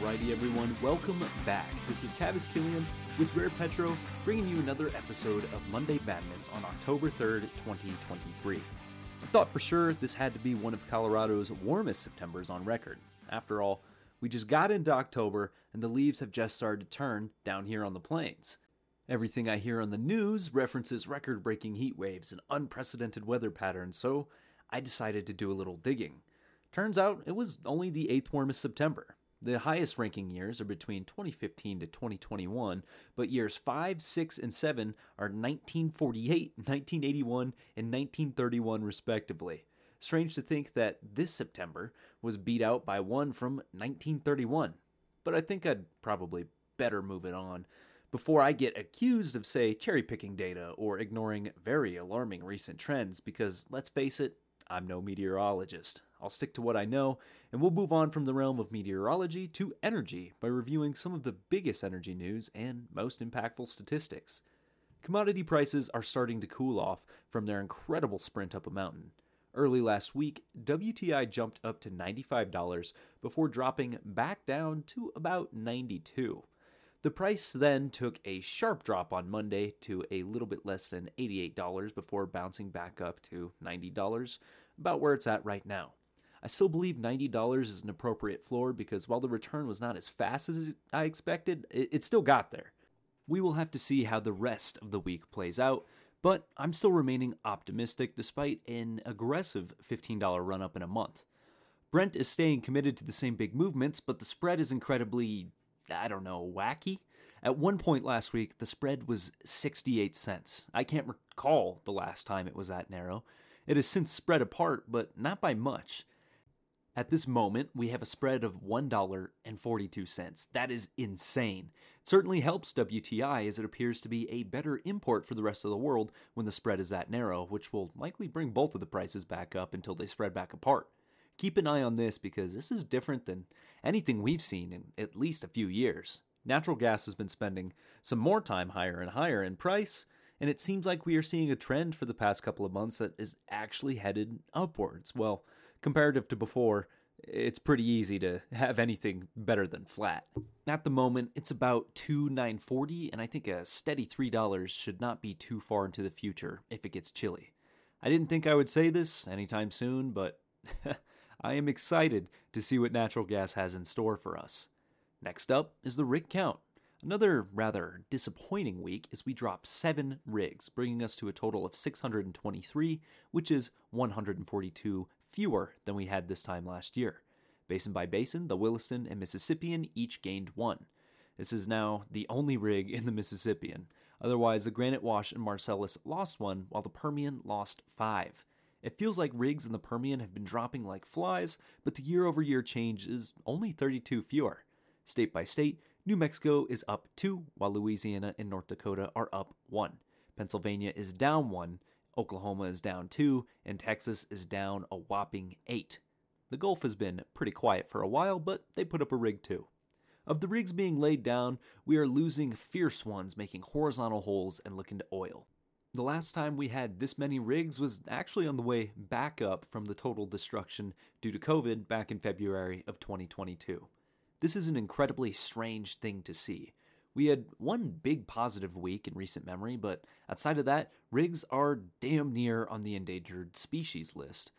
Alrighty everyone, welcome back. This is Tavis Killian with Rare Petro, bringing you another episode of Monday Madness on October 3rd, 2023. I thought for sure this had to be one of Colorado's warmest Septembers on record. After all, we just got into October and the leaves have just started to turn down here on the plains. Everything I hear on the news references record-breaking heat waves and unprecedented weather patterns, so I decided to do a little digging. Turns out it was only the 8th warmest September. The highest ranking years are between 2015 to 2021, but years 5, 6, and 7 are 1948, 1981, and 1931 respectively. Strange to think that this September was beat out by one from 1931, but I think I'd probably better move it on before I get accused of, say, cherry-picking data or ignoring very alarming recent trends, because let's face it, I'm no meteorologist. I'll stick to what I know, and we'll move on from the realm of meteorology to energy by reviewing some of the biggest energy news and most impactful statistics. Commodity prices are starting to cool off from their incredible sprint up a mountain. Early last week, WTI jumped up to $95 before dropping back down to about $92. The price then took a sharp drop on Monday to a little bit less than $88 before bouncing back up to $90, about where it's at right now. I still believe $90 is an appropriate floor because while the return was not as fast as I expected, it still got there. We will have to see how the rest of the week plays out, but I'm still remaining optimistic despite an aggressive $15 run-up in a month. Brent is staying committed to the same big movements, but the spread is incredibly, wacky. At one point last week, the spread was 68 cents. I can't recall the last time it was that narrow. It has since spread apart, but not by much. At this moment, we have a spread of $1.42. That is insane. It certainly helps WTI as it appears to be a better import for the rest of the world when the spread is that narrow, which will likely bring both of the prices back up until they spread back apart. Keep an eye on this because this is different than anything we've seen in at least a few years. Natural gas has been spending some more time higher and higher in price, and it seems like we are seeing a trend for the past couple of months that is actually headed upwards. Well, comparative to before, it's pretty easy to have anything better than flat. At the moment, it's about $2.940, and I think a steady $3 should not be too far into the future if it gets chilly. I didn't think I would say this anytime soon, but I am excited to see what natural gas has in store for us. Next up is the rig count. Another rather disappointing week as we dropped 7 rigs, bringing us to a total of 623, which is 142 fewer than we had this time last year. Basin by basin, the Williston and Mississippian each gained 1. This is now the only rig in the Mississippian. Otherwise, the Granite Wash and Marcellus lost 1, while the Permian lost 5. It feels like rigs in the Permian have been dropping like flies, but the year-over-year change is only 32 fewer. State by state, New Mexico is up 2, while Louisiana and North Dakota are up 1. Pennsylvania is down 1, Oklahoma is down 2, and Texas is down a whopping 8. The Gulf has been pretty quiet for a while, but they put up a rig too. Of the rigs being laid down, we are losing fierce ones making horizontal holes and looking to oil. The last time we had this many rigs was actually on the way back up from the total destruction due to COVID back in February of 2022. This is an incredibly strange thing to see. We had one big positive week in recent memory, but outside of that, rigs are damn near on the endangered species list.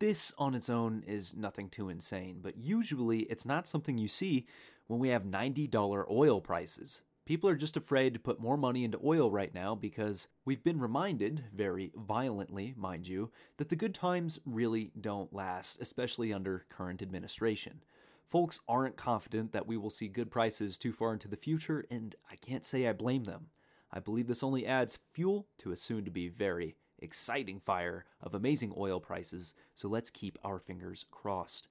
This on its own is nothing too insane, but usually it's not something you see when we have $90 oil prices. People are just afraid to put more money into oil right now because we've been reminded, very violently, mind you, that the good times really don't last, especially under current administration. Folks aren't confident that we will see good prices too far into the future, and I can't say I blame them. I believe this only adds fuel to a soon-to-be very exciting fire of amazing oil prices, so let's keep our fingers crossed.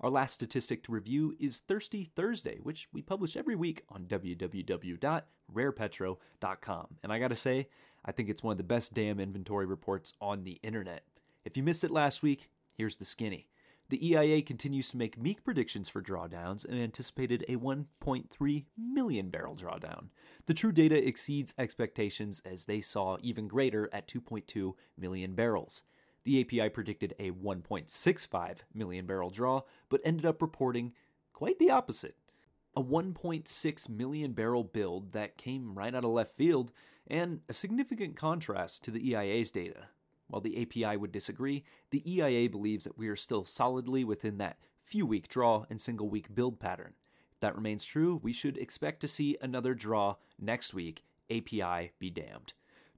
Our last statistic to review is Thirsty Thursday, which we publish every week on www.rarepetro.com. And I gotta say, I think it's one of the best damn inventory reports on the internet. If you missed it last week, here's the skinny. The EIA continues to make meek predictions for drawdowns and anticipated a 1.3 million barrel drawdown. The true data exceeds expectations as they saw even greater at 2.2 million barrels. The API predicted a 1.65 million barrel draw, but ended up reporting quite the opposite. a 1.6 million barrel build that came right out of left field, and a significant contrast to the EIA's data. While the API would disagree, the EIA believes that we are still solidly within that few-week draw and single-week build pattern. If that remains true, we should expect to see another draw next week, API be damned.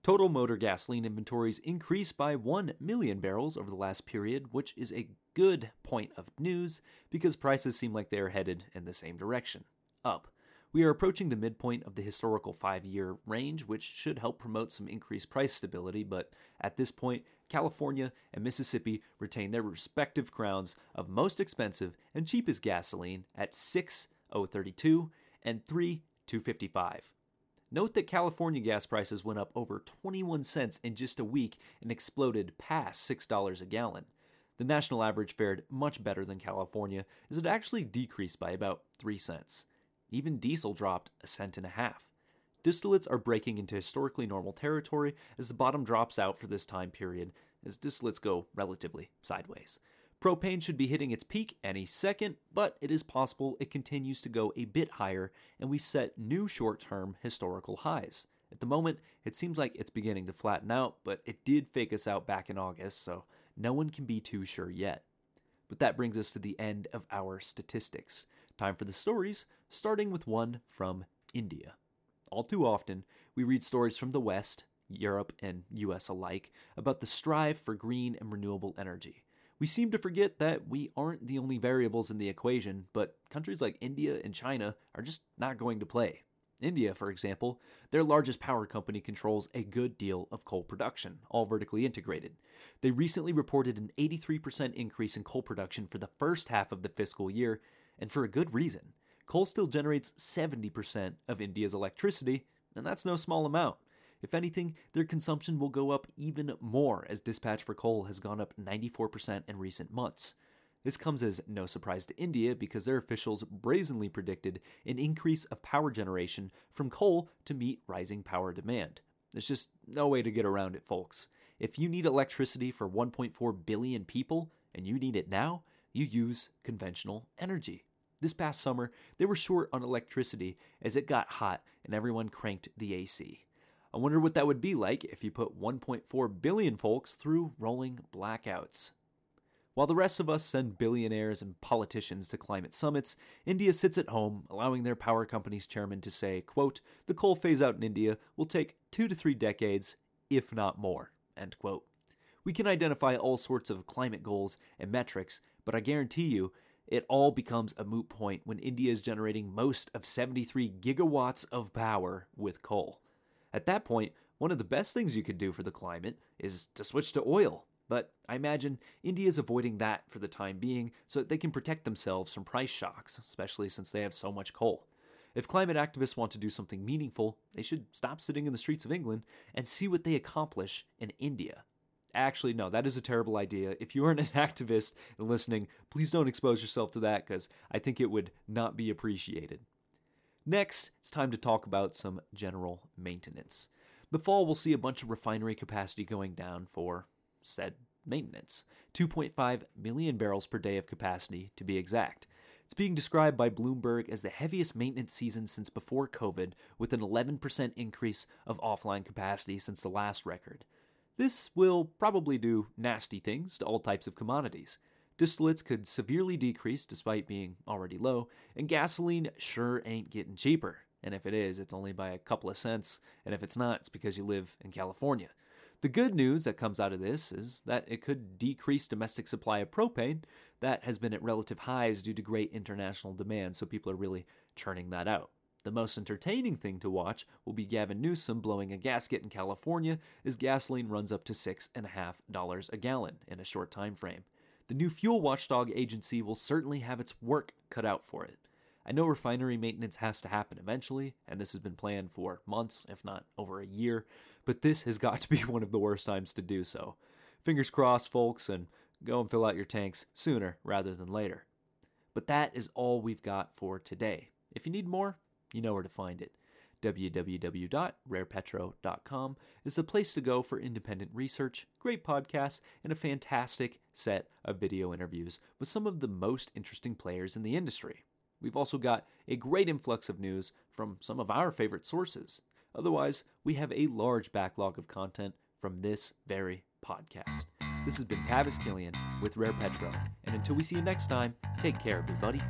Total motor gasoline inventories increased by 1 million barrels over the last period, which is a good point of news because prices seem like they are headed in the same direction, up. We are approaching the midpoint of the historical 5-year range, which should help promote some increased price stability, but at this point, California and Mississippi retain their respective crowns of most expensive and cheapest gasoline at $6.032 and $3.255. Note that California gas prices went up over 21 cents in just a week and exploded past $6 a gallon. The national average fared much better than California, as it actually decreased by about 3 cents. Even diesel dropped a cent and a half. Distillates are breaking into historically normal territory as the bottom drops out for this time period, as distillates go relatively sideways. Propane should be hitting its peak any second, but it is possible it continues to go a bit higher and we set new short-term historical highs. At the moment, it seems like it's beginning to flatten out, but it did fake us out back in August, so no one can be too sure yet. But that brings us to the end of our statistics. Time for the stories, starting with one from India. All too often, we read stories from the West, Europe and US alike, about the strive for green and renewable energy. We seem to forget that we aren't the only variables in the equation, but countries like India and China are just not going to play. India, for example, their largest power company controls a good deal of coal production, all vertically integrated. They recently reported an 83% increase in coal production for the first half of the fiscal year, and for a good reason. Coal still generates 70% of India's electricity, and that's no small amount. If anything, their consumption will go up even more as dispatch for coal has gone up 94% in recent months. This comes as no surprise to India because their officials brazenly predicted an increase of power generation from coal to meet rising power demand. There's just no way to get around it, folks. If you need electricity for 1.4 billion people, and you need it now, you use conventional energy. This past summer, they were short on electricity as it got hot and everyone cranked the AC. I wonder what that would be like if you put 1.4 billion folks through rolling blackouts. While the rest of us send billionaires and politicians to climate summits, India sits at home, allowing their power company's chairman to say, quote, "The coal phase out in India will take 2 to 3 decades, if not more," end quote. We can identify all sorts of climate goals and metrics, but I guarantee you, it all becomes a moot point when India is generating most of 73 gigawatts of power with coal. At that point, one of the best things you could do for the climate is to switch to oil. But I imagine India is avoiding that for the time being so that they can protect themselves from price shocks, especially since they have so much coal. If climate activists want to do something meaningful, they should stop sitting in the streets of England and see what they accomplish in India. Actually, no, that is a terrible idea. If you aren't an activist and listening, please don't expose yourself to that because I think it would not be appreciated. Next, it's time to talk about some general maintenance. The fall will see a bunch of refinery capacity going down for said maintenance, 2.5 million barrels per day of capacity to be exact. It's being described by Bloomberg as the heaviest maintenance season since before COVID, with an 11% increase of offline capacity since the last record. This will probably do nasty things to all types of commodities. Distillates could severely decrease despite being already low, and gasoline sure ain't getting cheaper. And if it is, it's only by a couple of cents, and if it's not, it's because you live in California. The good news that comes out of this is that it could decrease domestic supply of propane that has been at relative highs due to great international demand, so people are really churning that out. The most entertaining thing to watch will be Gavin Newsom blowing a gasket in California as gasoline runs up to $6.50 a gallon in a short time frame. The new fuel watchdog agency will certainly have its work cut out for it. I know refinery maintenance has to happen eventually, and this has been planned for months, if not over a year, but this has got to be one of the worst times to do so. Fingers crossed, folks, and go and fill out your tanks sooner rather than later. But that is all we've got for today. If you need more, you know where to find it. www.rarepetro.com is the place to go for independent research, great podcasts, and a fantastic set of video interviews with some of the most interesting players in the industry. We've also got a great influx of news from some of our favorite sources. Otherwise, we have a large backlog of content from this very podcast. This has been Tavis Killian with Rare Petro, and until we see you next time, take care, everybody.